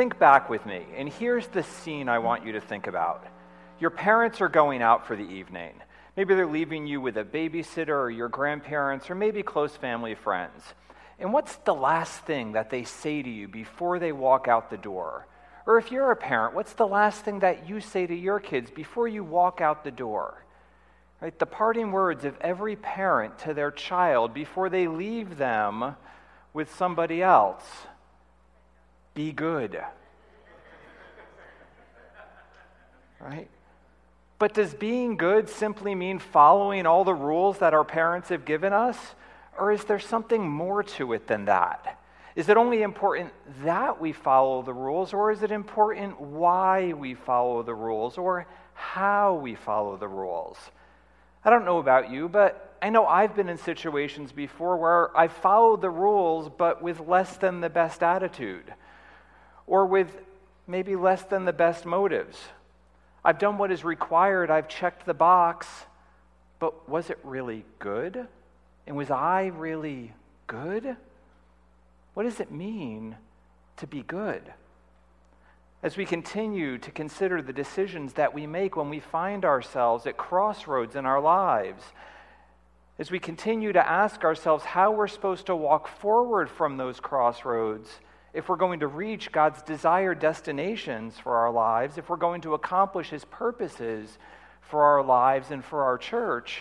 think back with me, and here's the scene I want you to think about. Your parents are going out for the evening. Maybe they're leaving you with a babysitter or your grandparents or maybe close family friends. And what's the last thing that they say to you before they walk out the door? Or if you're a parent, what's the last thing that you say to your kids before you walk out the door? Right? The parting words of every parent to their child before they leave them with somebody else. Be good. Right? But does being good simply mean following all the rules that our parents have given us? Or is there something more to it than that? Is it only important that we follow the rules, or is it important why we follow the rules, or how we follow the rules? I don't know about you, but I know I've been in situations before where I've followed the rules, but with less than the best attitude, or with maybe less than the best motives. I've done what is required, I've checked the box, but was it really good? And was I really good? What does it mean to be good? As we continue to consider the decisions that we make when we find ourselves at crossroads in our lives, as we continue to ask ourselves how we're supposed to walk forward from those crossroads, if we're going to reach God's desired destinations for our lives, if we're going to accomplish His purposes for our lives and for our church,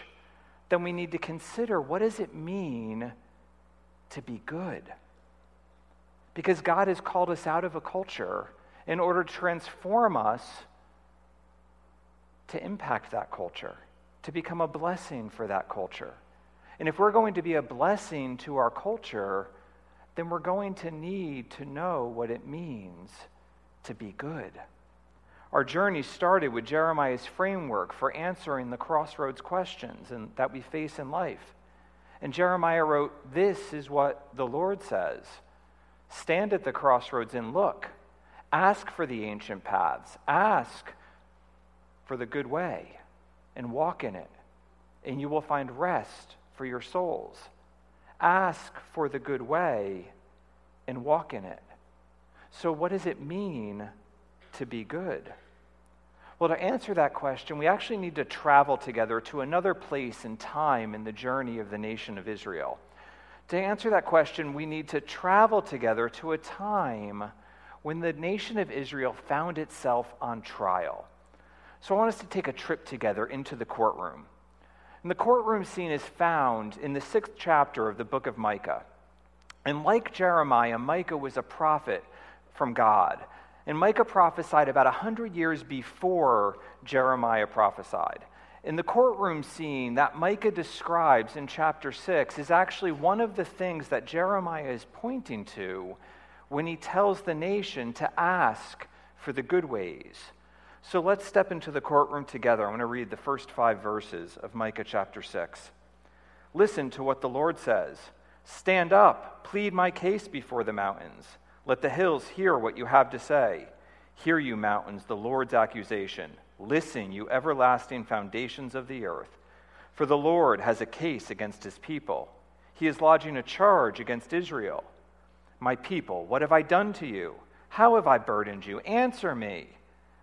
then we need to consider, what does it mean to be good? Because God has called us out of a culture in order to transform us to impact that culture, to become a blessing for that culture. And if we're going to be a blessing to our culture, then we're going to need to know what it means to be good. Our journey started with Jeremiah's framework for answering the crossroads questions that we face in life. And Jeremiah wrote, "This is what the Lord says. Stand at the crossroads and look. Ask for the ancient paths. Ask for the good way and walk in it, and you will find rest for your souls. Ask for the good way and walk in it." So what does it mean to be good? Well, to answer that question, we actually need to travel together to another place and time in the journey of the nation of Israel. To answer that question, we need to travel together to a time when the nation of Israel found itself on trial. So I want us to take a trip together into the courtroom. And the courtroom scene is found in the 6th chapter of the book of Micah. And like Jeremiah, Micah was a prophet from God. And Micah prophesied about 100 years before Jeremiah prophesied. In the courtroom scene that Micah describes in chapter 6 is actually one of the things that Jeremiah is pointing to when he tells the nation to ask for the good ways. So let's step into the courtroom together. I'm going to read the first 5 verses of Micah chapter 6. "Listen to what the Lord says. Stand up, plead my case before the mountains. Let the hills hear what you have to say. Hear, you mountains, the Lord's accusation. Listen, you everlasting foundations of the earth. For the Lord has a case against his people. He is lodging a charge against Israel. My people, what have I done to you? How have I burdened you? Answer me.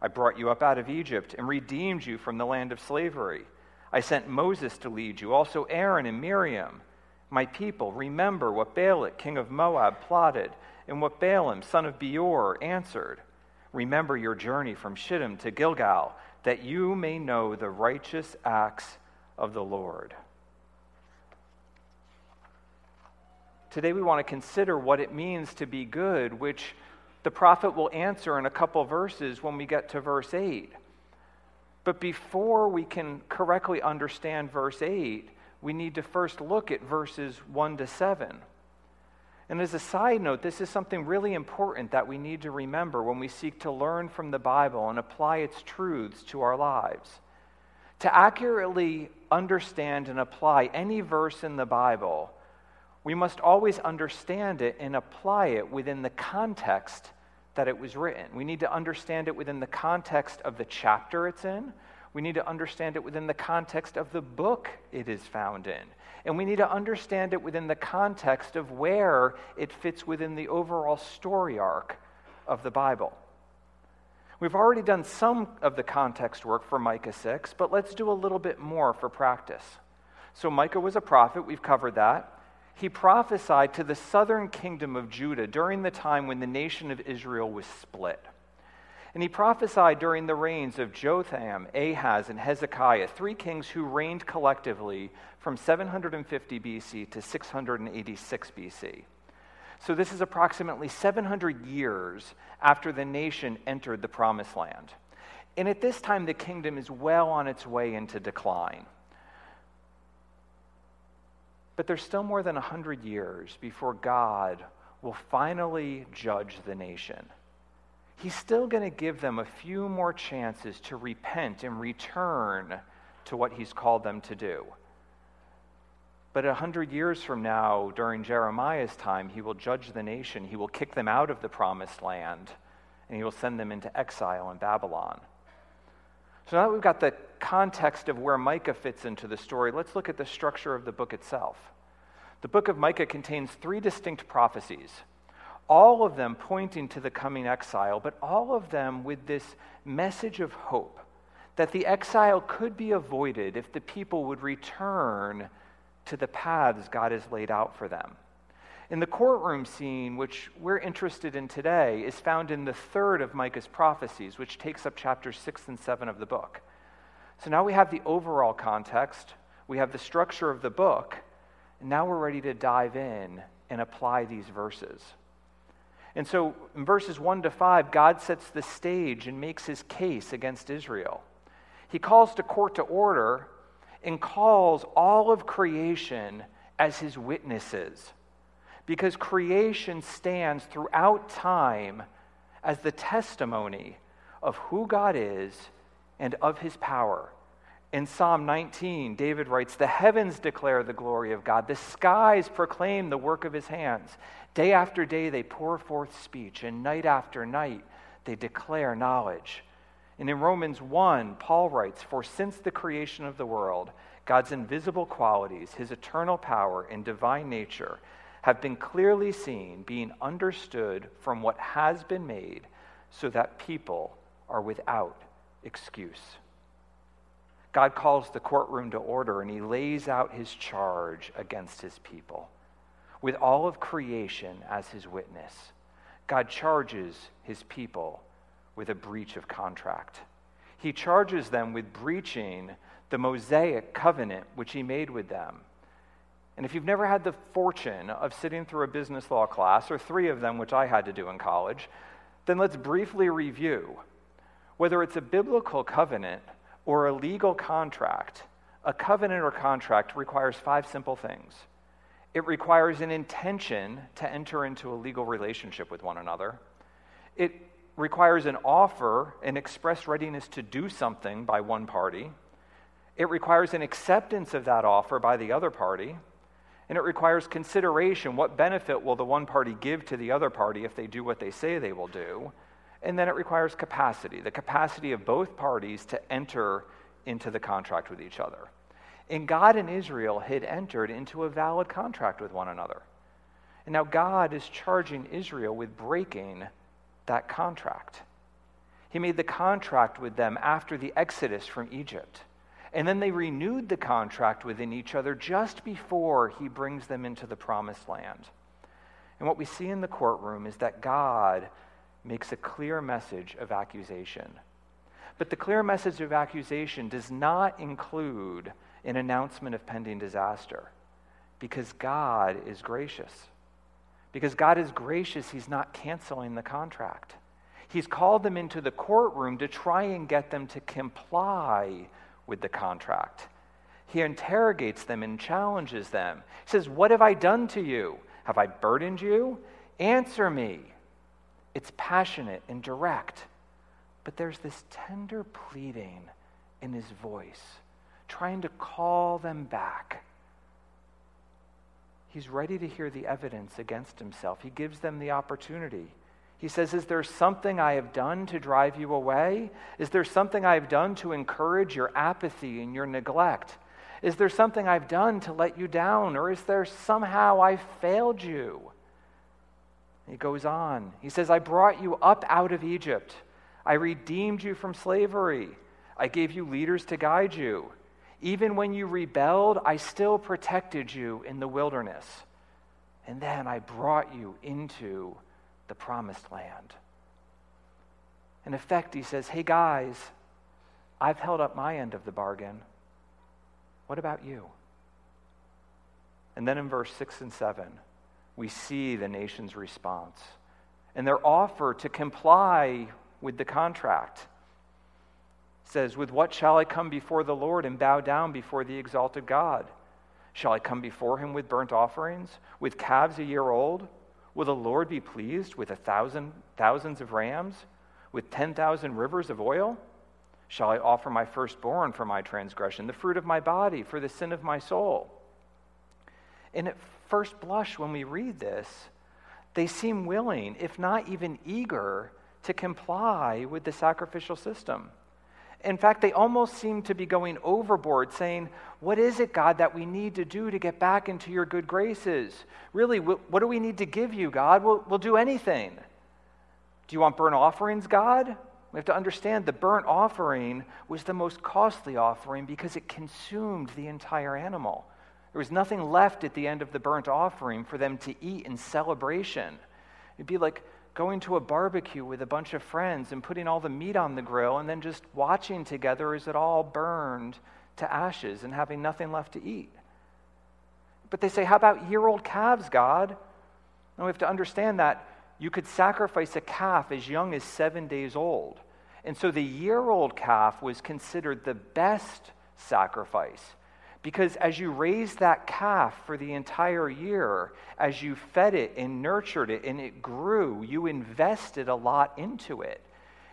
I brought you up out of Egypt and redeemed you from the land of slavery. I sent Moses to lead you, also Aaron and Miriam. My people, remember what Balak, king of Moab, plotted and what Balaam, son of Beor, answered. Remember your journey from Shittim to Gilgal, that you may know the righteous acts of the Lord." Today we want to consider what it means to be good, which the prophet will answer in a couple verses when we get to verse 8. But before we can correctly understand verse 8, we need to first look at verses 1 to 7. And as a side note, this is something really important that we need to remember when we seek to learn from the Bible and apply its truths to our lives. To accurately understand and apply any verse in the Bible, we must always understand it and apply it within the context that it was written. We need to understand it within the context of the chapter it's in. We need to understand it within the context of the book it is found in. And we need to understand it within the context of where it fits within the overall story arc of the Bible. We've already done some of the context work for Micah 6, but let's do a little bit more for practice. So Micah was a prophet, we've covered that. He prophesied to the southern kingdom of Judah during the time when the nation of Israel was split. And he prophesied during the reigns of Jotham, Ahaz, and Hezekiah, three kings who reigned collectively from 750 BC to 686 BC. So this is approximately 700 years after the nation entered the Promised Land. And at this time, the kingdom is well on its way into decline. But there's still more than 100 years before God will finally judge the nation. He's still going to give them a few more chances to repent and return to what he's called them to do. But 100 years from now, during Jeremiah's time, he will judge the nation. He will kick them out of the Promised Land, and he will send them into exile in Babylon. So now that we've got the context of where Micah fits into the story, let's look at the structure of the book itself. The book of Micah contains three distinct prophecies, all of them pointing to the coming exile, but all of them with this message of hope that the exile could be avoided if the people would return to the paths God has laid out for them. And the courtroom scene, which we're interested in today, is found in the third of Micah's prophecies, which takes up chapters 6 and 7 of the book. So now we have the overall context, we have the structure of the book, and now we're ready to dive in and apply these verses. And so in verses 1 to 5, God sets the stage and makes his case against Israel. He calls the court to order and calls all of creation as his witnesses, because creation stands throughout time as the testimony of who God is and of his power. In Psalm 19, David writes, "The heavens declare the glory of God. The skies proclaim the work of his hands. Day after day they pour forth speech, and night after night they declare knowledge." And in Romans 1, Paul writes, "For since the creation of the world, God's invisible qualities, his eternal power and divine nature, have been clearly seen, being understood from what has been made, so that people are without excuse." God calls the courtroom to order, and he lays out his charge against his people, with all of creation as his witness. God charges his people with a breach of contract. He charges them with breaching the Mosaic covenant which he made with them. And if you've never had the fortune of sitting through a business law class, or three of them, which I had to do in college, then let's briefly review. Whether it's a biblical covenant or a legal contract, a covenant or contract requires five simple things. It requires an intention to enter into a legal relationship with one another. It requires an offer, an express readiness to do something by one party. It requires an acceptance of that offer by the other party. And it requires consideration. What benefit will the one party give to the other party if they do what they say they will do? And then it requires capacity, the capacity of both parties to enter into the contract with each other. And God and Israel had entered into a valid contract with one another. And now God is charging Israel with breaking that contract. He made the contract with them after the exodus from Egypt. And then they renewed the contract within each other just before he brings them into the Promised Land. And what we see in the courtroom is that God makes a clear message of accusation. But the clear message of accusation does not include an announcement of pending disaster, because God is gracious. Because God is gracious, he's not canceling the contract. He's called them into the courtroom to try and get them to comply with the contract. He interrogates them and challenges them. He says, "What have I done to you? Have I burdened you? Answer me." It's passionate and direct, but there's this tender pleading in his voice, trying to call them back. He's ready to hear the evidence against himself. He gives them the opportunity. He says, "Is there something I have done to drive you away? Is there something I have done to encourage your apathy and your neglect? Is there something I've done to let you down? Or is there somehow I failed you?" He goes on. He says, I brought you up out of Egypt. I redeemed you from slavery. I gave you leaders to guide you. Even when you rebelled, I still protected you in the wilderness. And then I brought you into the promised land. In effect, he says, hey guys, I've held up my end of the bargain. What about you? And then in verse 6 and 7, we see the nation's response and their offer to comply with the contract. It says, with what shall I come before the Lord and bow down before the exalted God? Shall I come before him with burnt offerings, with calves a year old? Will the Lord be pleased with thousands of rams, with 10,000 rivers of oil? Shall I offer my firstborn for my transgression, the fruit of my body for the sin of my soul? And at first blush, when we read this, they seem willing, if not even eager, to comply with the sacrificial system. In fact, they almost seem to be going overboard, saying, what is it, God, that we need to do to get back into your good graces? Really, what do we need to give you, God? We'll do anything. Do you want burnt offerings, God? We have to understand the burnt offering was the most costly offering because it consumed the entire animal. There was nothing left at the end of the burnt offering for them to eat in celebration. It'd be like going to a barbecue with a bunch of friends and putting all the meat on the grill and then just watching together as it all burned to ashes and having nothing left to eat. But they say, how about year-old calves, God? And we have to understand that you could sacrifice a calf as young as 7 days old. And so the year-old calf was considered the best sacrifice because as you raised that calf for the entire year, as you fed it and nurtured it and it grew, you invested a lot into it.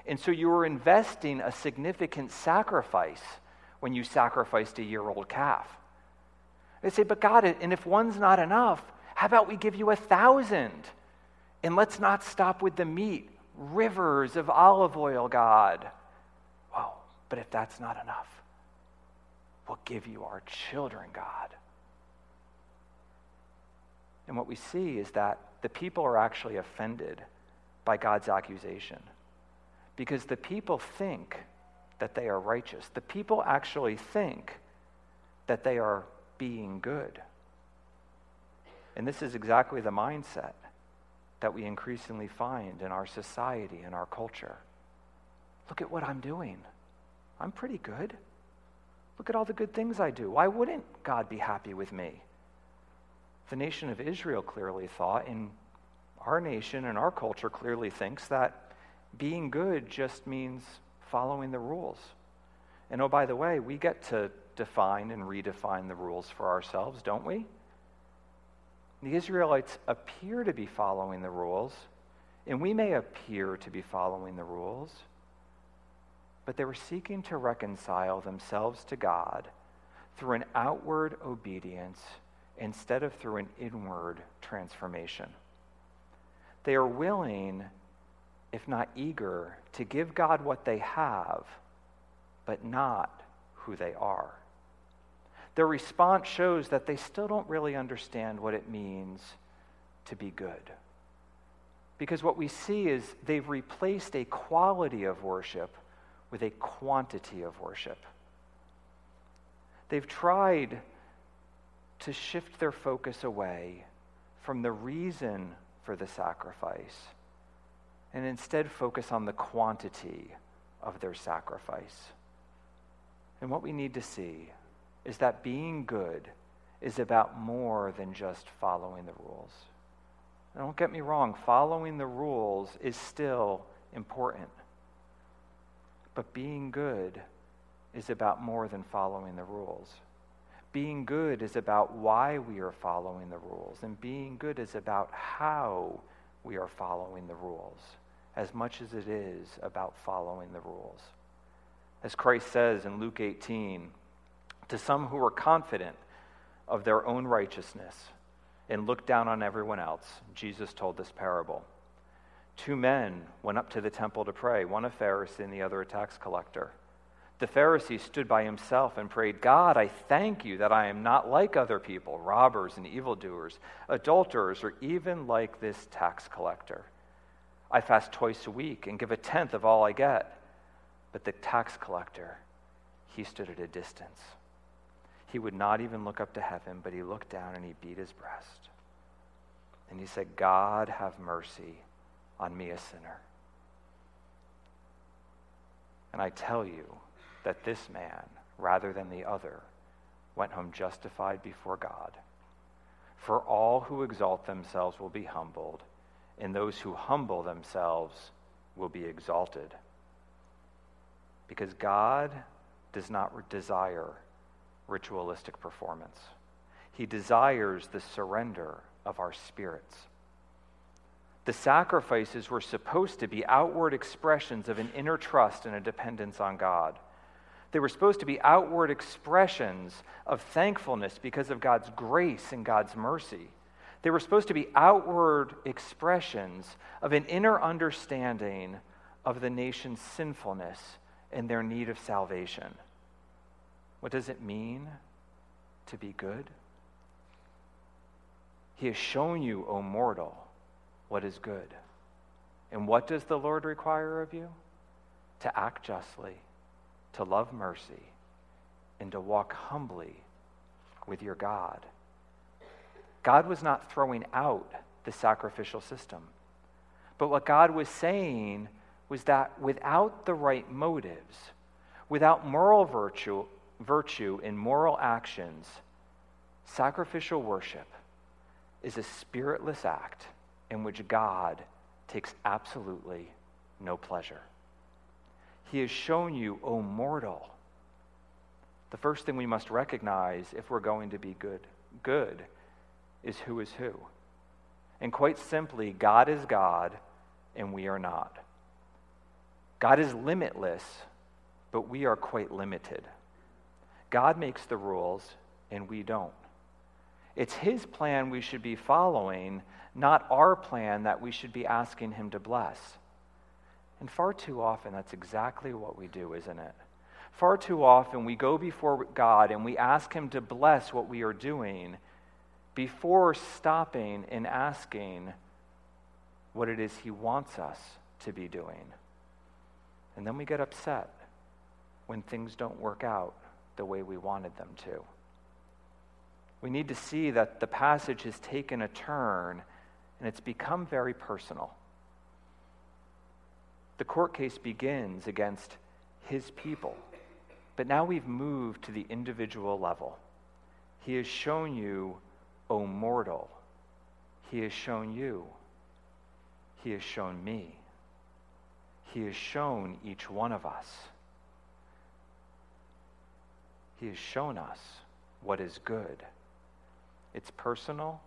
And so you were investing a significant sacrifice when you sacrificed a year-old calf. They say, but God, and if one's not enough, how about we give you 1,000? And let's not stop with the meat. Rivers of olive oil, God. Well, but if that's not enough, we'll give you our children, God. And what we see is that the people are actually offended by God's accusation because the people think that they are righteous. The people actually think that they are being good. And this is exactly the mindset that we increasingly find in our society and our culture. Look at what I'm doing. I'm pretty good. Look at all the good things I do. Why wouldn't God be happy with me? The nation of Israel clearly thought, and our nation and our culture clearly thinks, that being good just means following the rules. And oh, by the way, we get to define and redefine the rules for ourselves, don't we? The Israelites appear to be following the rules, and we may appear to be following the rules, but they were seeking to reconcile themselves to God through an outward obedience instead of through an inward transformation. They are willing, if not eager, to give God what they have, but not who they are. Their response shows that they still don't really understand what it means to be good. Because what we see is they've replaced a quality of worship with a quantity of worship. They've tried to shift their focus away from the reason for the sacrifice and instead focus on the quantity of their sacrifice. And what we need to see is that being good is about more than just following the rules. Now, don't get me wrong, following the rules is still important. But being good is about more than following the rules. Being good is about why we are following the rules, and being good is about how we are following the rules, as much as it is about following the rules. As Christ says in Luke 18, to some who were confident of their own righteousness and looked down on everyone else, Jesus told this parable. 2 men went up to the temple to pray, one a Pharisee and the other a tax collector. The Pharisee stood by himself and prayed, God, I thank you that I am not like other people, robbers and evildoers, adulterers, or even like this tax collector. I fast twice a week and give a tenth of all I get. But the tax collector, he stood at a distance. He would not even look up to heaven, but he looked down and he beat his breast. And he said, God, have mercy on me, a sinner. And I tell you that this man, rather than the other, went home justified before God. For all who exalt themselves will be humbled, and those who humble themselves will be exalted. Because God does not desire ritualistic performance. He desires the surrender of our spirits. The sacrifices were supposed to be outward expressions of an inner trust and a dependence on God. They were supposed to be outward expressions of thankfulness because of God's grace and God's mercy. They were supposed to be outward expressions of an inner understanding of the nation's sinfulness and their need of salvation. What does it mean to be good? He has shown you, O mortal, what is good. And what does the Lord require of you? To act justly, to love mercy, and to walk humbly with your God. God was not throwing out the sacrificial system. But what God was saying was that without the right motives, without moral virtue and moral actions, sacrificial worship is a spiritless act in which God takes absolutely no pleasure. He has shown you, O mortal. The first thing we must recognize if we're going to be good is who. And quite simply, God is God and we are not. God is limitless, but we are quite limited. God makes the rules and we don't. It's his plan we should be following, not our plan that we should be asking him to bless. And far too often, that's exactly what we do, isn't it? Far too often, we go before God and we ask him to bless what we are doing before stopping and asking what it is he wants us to be doing. And then we get upset when things don't work out the way we wanted them to. We need to see that the passage has taken a turn and it's become very personal. The court case begins against his people, but now we've moved to the individual level. He has shown you, O mortal. He has shown you. He has shown me. He has shown each one of us. He has shown us what is good. It's personal,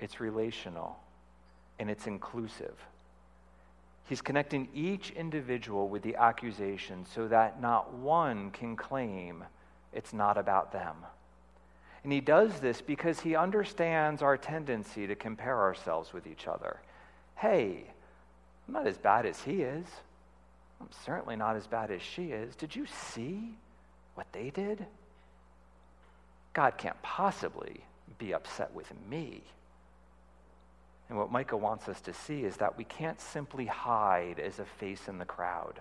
it's relational, and it's inclusive. He's connecting each individual with the accusation so that not one can claim it's not about them. And he does this because he understands our tendency to compare ourselves with each other. Hey, I'm not as bad as he is. I'm certainly not as bad as she is. Did you see what they did? God can't possibly be upset with me. And what Micah wants us to see is that we can't simply hide as a face in the crowd,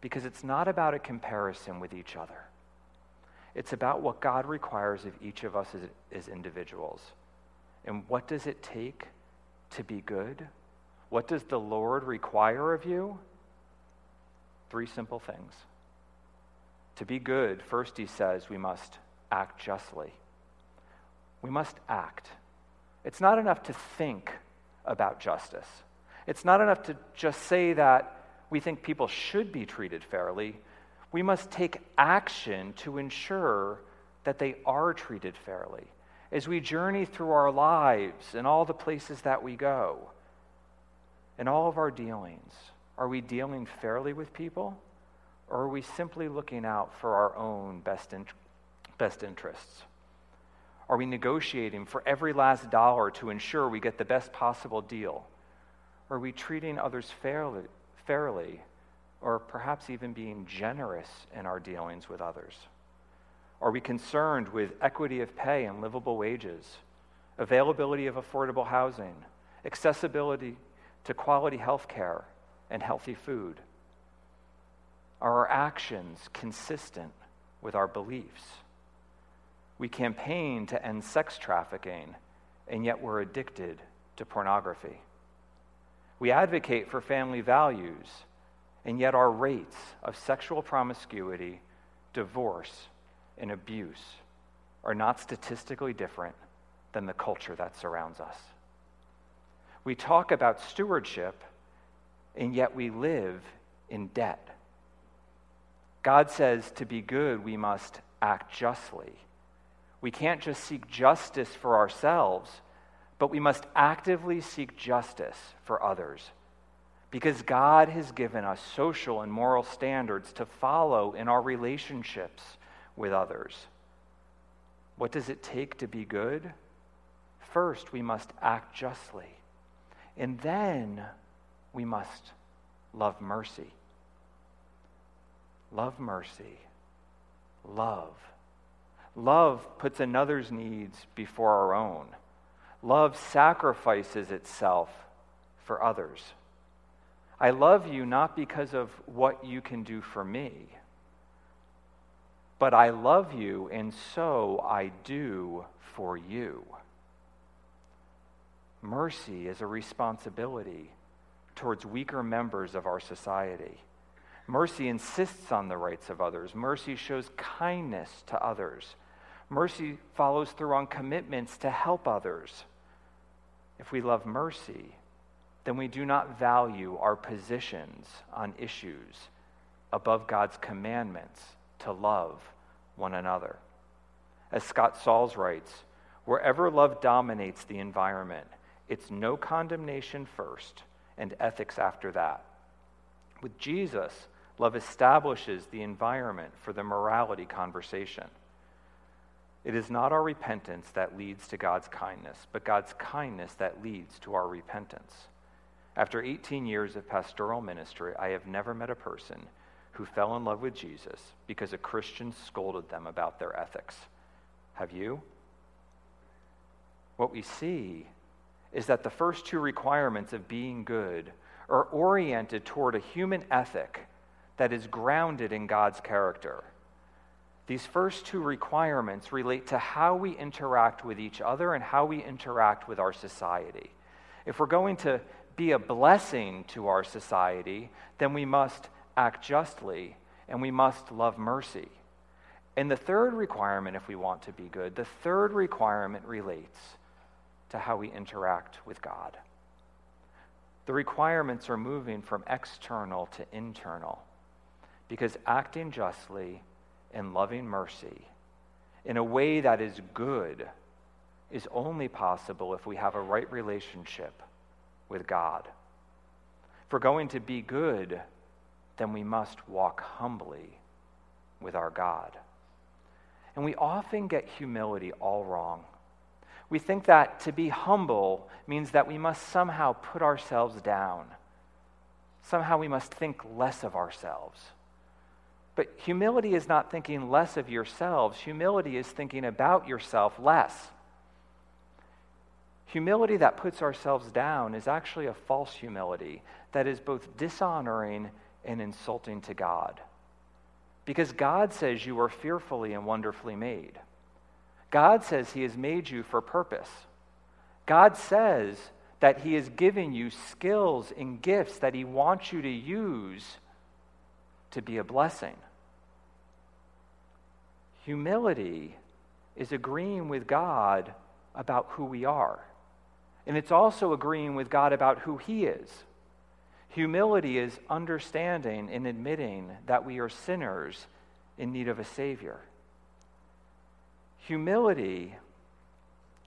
because it's not about a comparison with each other. It's about what God requires of each of us as individuals. And what does it take to be good? What does the Lord require of you? Three simple things. To be good, first he says we must act justly. We must act. It's not enough to think about justice. It's not enough to just say that we think people should be treated fairly. We must take action to ensure that they are treated fairly. As we journey through our lives and all the places that we go, in all of our dealings, are we dealing fairly with people, or are we simply looking out for our own best interests? Are we negotiating for every last dollar to ensure we get the best possible deal? Are we treating others fairly or perhaps even being generous in our dealings with others? Are we concerned with equity of pay and livable wages, availability of affordable housing, accessibility to quality health care and healthy food? Are our actions consistent with our beliefs? We campaign to end sex trafficking, and yet we're addicted to pornography. We advocate for family values, and yet our rates of sexual promiscuity, divorce, and abuse are not statistically different than the culture that surrounds us. We talk about stewardship, and yet we live in debt. God says to be good, we must act justly. We can't just seek justice for ourselves, but we must actively seek justice for others, because God has given us social and moral standards to follow in our relationships with others. What does it take to be good? First, we must act justly, and then we must love mercy. Love mercy. Love. Love puts another's needs before our own. Love sacrifices itself for others. I love you not because of what you can do for me, but I love you, and so I do for you. Mercy is a responsibility towards weaker members of our society. Mercy insists on the rights of others. Mercy shows kindness to others. Mercy follows through on commitments to help others. If we love mercy, then we do not value our positions on issues above God's commandments to love one another. As Scott Sauls writes, wherever love dominates the environment, it's no condemnation first and ethics after that. With Jesus, love establishes the environment for the morality conversation. It is not our repentance that leads to God's kindness, but God's kindness that leads to our repentance. After 18 years of pastoral ministry, I have never met a person who fell in love with Jesus because a Christian scolded them about their ethics. Have you? What we see is that the first two requirements of being good are oriented toward a human ethic that is grounded in God's character. These first two requirements relate to how we interact with each other and how we interact with our society. If we're going to be a blessing to our society, then we must act justly and we must love mercy. And the third requirement, if we want to be good, the third requirement relates to how we interact with God. The requirements are moving from external to internal, because acting justly and loving mercy in a way that is good is only possible if we have a right relationship with God. If we're going to be good, then we must walk humbly with our God. And we often get humility all wrong. We think that to be humble means that we must somehow put ourselves down. Somehow we must think less of ourselves. But humility is not thinking less of yourselves. Humility is thinking about yourself less. Humility that puts ourselves down is actually a false humility that is both dishonoring and insulting to God. Because God says you are fearfully and wonderfully made. God says he has made you for purpose. God says that he has given you skills and gifts that he wants you to use to be a blessing. Humility is agreeing with God about who we are. And it's also agreeing with God about who he is. Humility is understanding and admitting that we are sinners in need of a Savior. Humility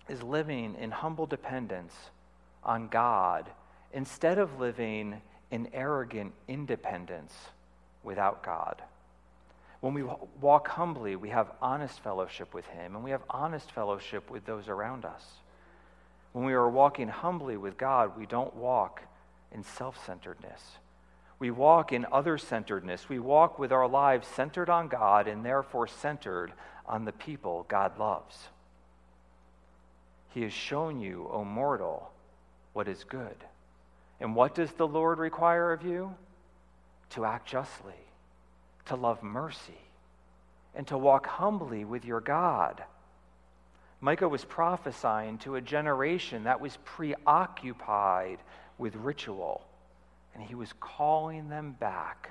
is living in humble dependence on God instead of living in arrogant independence without God. When we walk humbly, we have honest fellowship with him, and we have honest fellowship with those around us. When we are walking humbly with God, we don't walk in self-centeredness. We walk in other-centeredness. We walk with our lives centered on God and therefore centered on the people God loves. He has shown you, O mortal, what is good. And what does the Lord require of you? To act justly, to love mercy, and to walk humbly with your God. Micah was prophesying to a generation that was preoccupied with ritual, and he was calling them back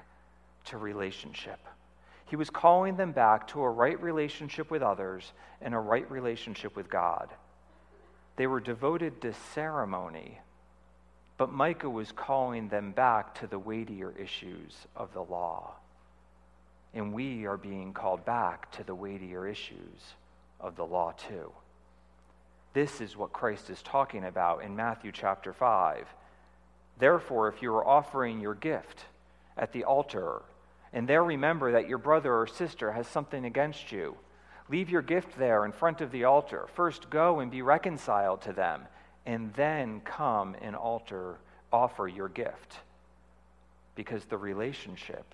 to relationship. He was calling them back to a right relationship with others and a right relationship with God. They were devoted to ceremony, but Micah was calling them back to the weightier issues of the law. And we are being called back to the weightier issues of the law too. This is what Christ is talking about in Matthew chapter 5. Therefore, if you are offering your gift at the altar, and there remember that your brother or sister has something against you, leave your gift there in front of the altar. First go and be reconciled to them, and then come and offer your gift. Because the relationship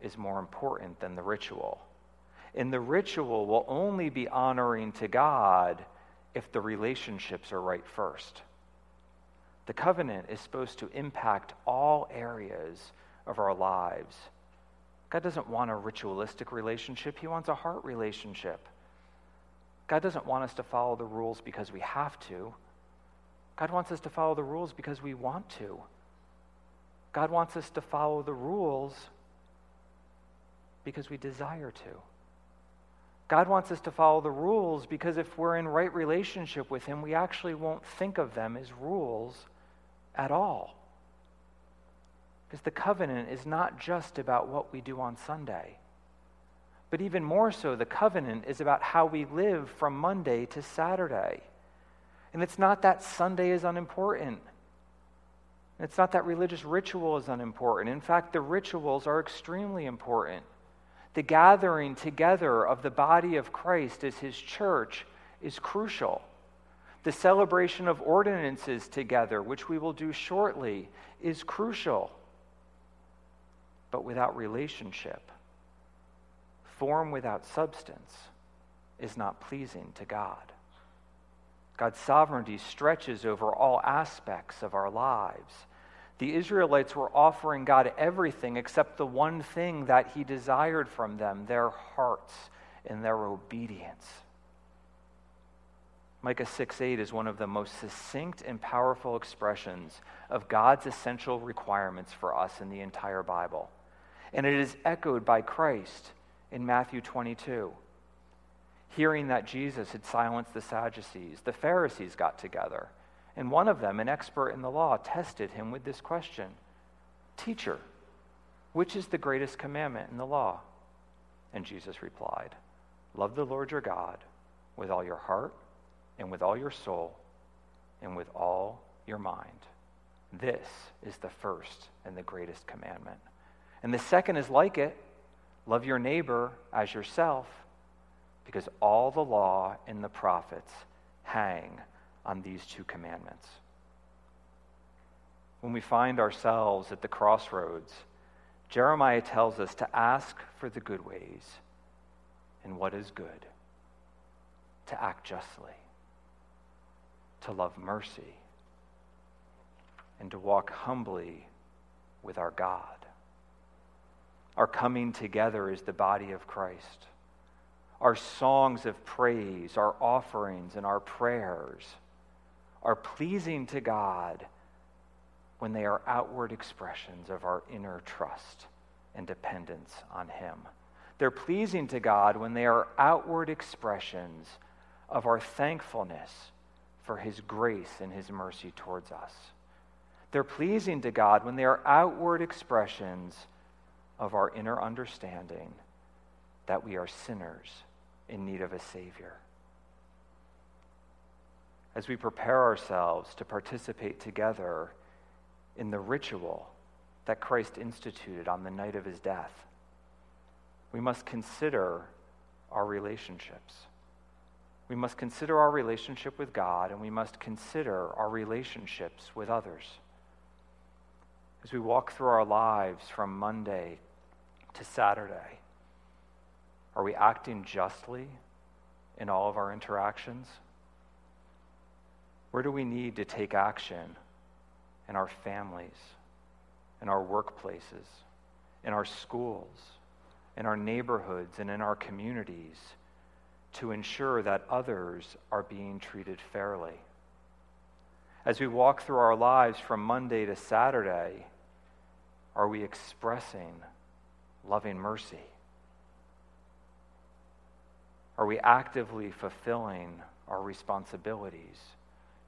is more important than the ritual. And the ritual will only be honoring to God if the relationships are right first. The covenant is supposed to impact all areas of our lives. God doesn't want a ritualistic relationship. He wants a heart relationship. God doesn't want us to follow the rules because we have to. God wants us to follow the rules because we want to. God wants us to follow the rules because we desire to. God wants us to follow the rules because if we're in right relationship with Him, we actually won't think of them as rules at all. Because the covenant is not just about what we do on Sunday, but even more so, the covenant is about how we live from Monday to Saturday. And it's not that Sunday is unimportant. It's not that religious ritual is unimportant. In fact, the rituals are extremely important. The gathering together of the body of Christ as His church is crucial. The celebration of ordinances together, which we will do shortly, is crucial. But without relationship, form without substance is not pleasing to God. God's sovereignty stretches over all aspects of our lives. The Israelites were offering God everything except the one thing that He desired from them, their hearts and their obedience. Micah 6:8 is one of the most succinct and powerful expressions of God's essential requirements for us in the entire Bible. And it is echoed by Christ in Matthew 22. Hearing that Jesus had silenced the Sadducees, the Pharisees got together, and one of them, an expert in the law, tested Him with this question: "Teacher, which is the greatest commandment in the law?" And Jesus replied, "Love the Lord your God with all your heart and with all your soul and with all your mind. This is the first and the greatest commandment. And the second is like it, love your neighbor as yourself, because all the law and the prophets hang on these two commandments." When we find ourselves at the crossroads, Jeremiah tells us to ask for the good ways and what is good, to act justly, to love mercy, and to walk humbly with our God. Our coming together is the body of Christ. Our songs of praise, our offerings, and our prayers are pleasing to God when they are outward expressions of our inner trust and dependence on Him. They're pleasing to God when they are outward expressions of our thankfulness for His grace and His mercy towards us. They're pleasing to God when they are outward expressions of our inner understanding that we are sinners in need of a Savior. As we prepare ourselves to participate together in the ritual that Christ instituted on the night of His death, we must consider our relationships. We must consider our relationship with God, and we must consider our relationships with others. as we walk through our lives from Monday to Saturday? Are we acting justly in all of our interactions? Where do we need to take action in our families, in our workplaces, in our schools, in our neighborhoods, and in our communities to ensure that others are being treated fairly? As we walk through our lives from Monday to Saturday, are we expressing loving mercy? Are we actively fulfilling our responsibilities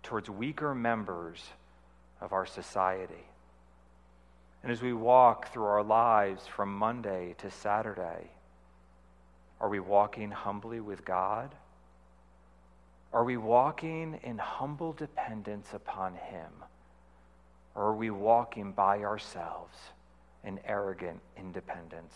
towards weaker members of our society? And as we walk through our lives from Monday to Saturday, are we walking humbly with God? Are we walking in humble dependence upon Him? Or are we walking by ourselves in arrogant independence?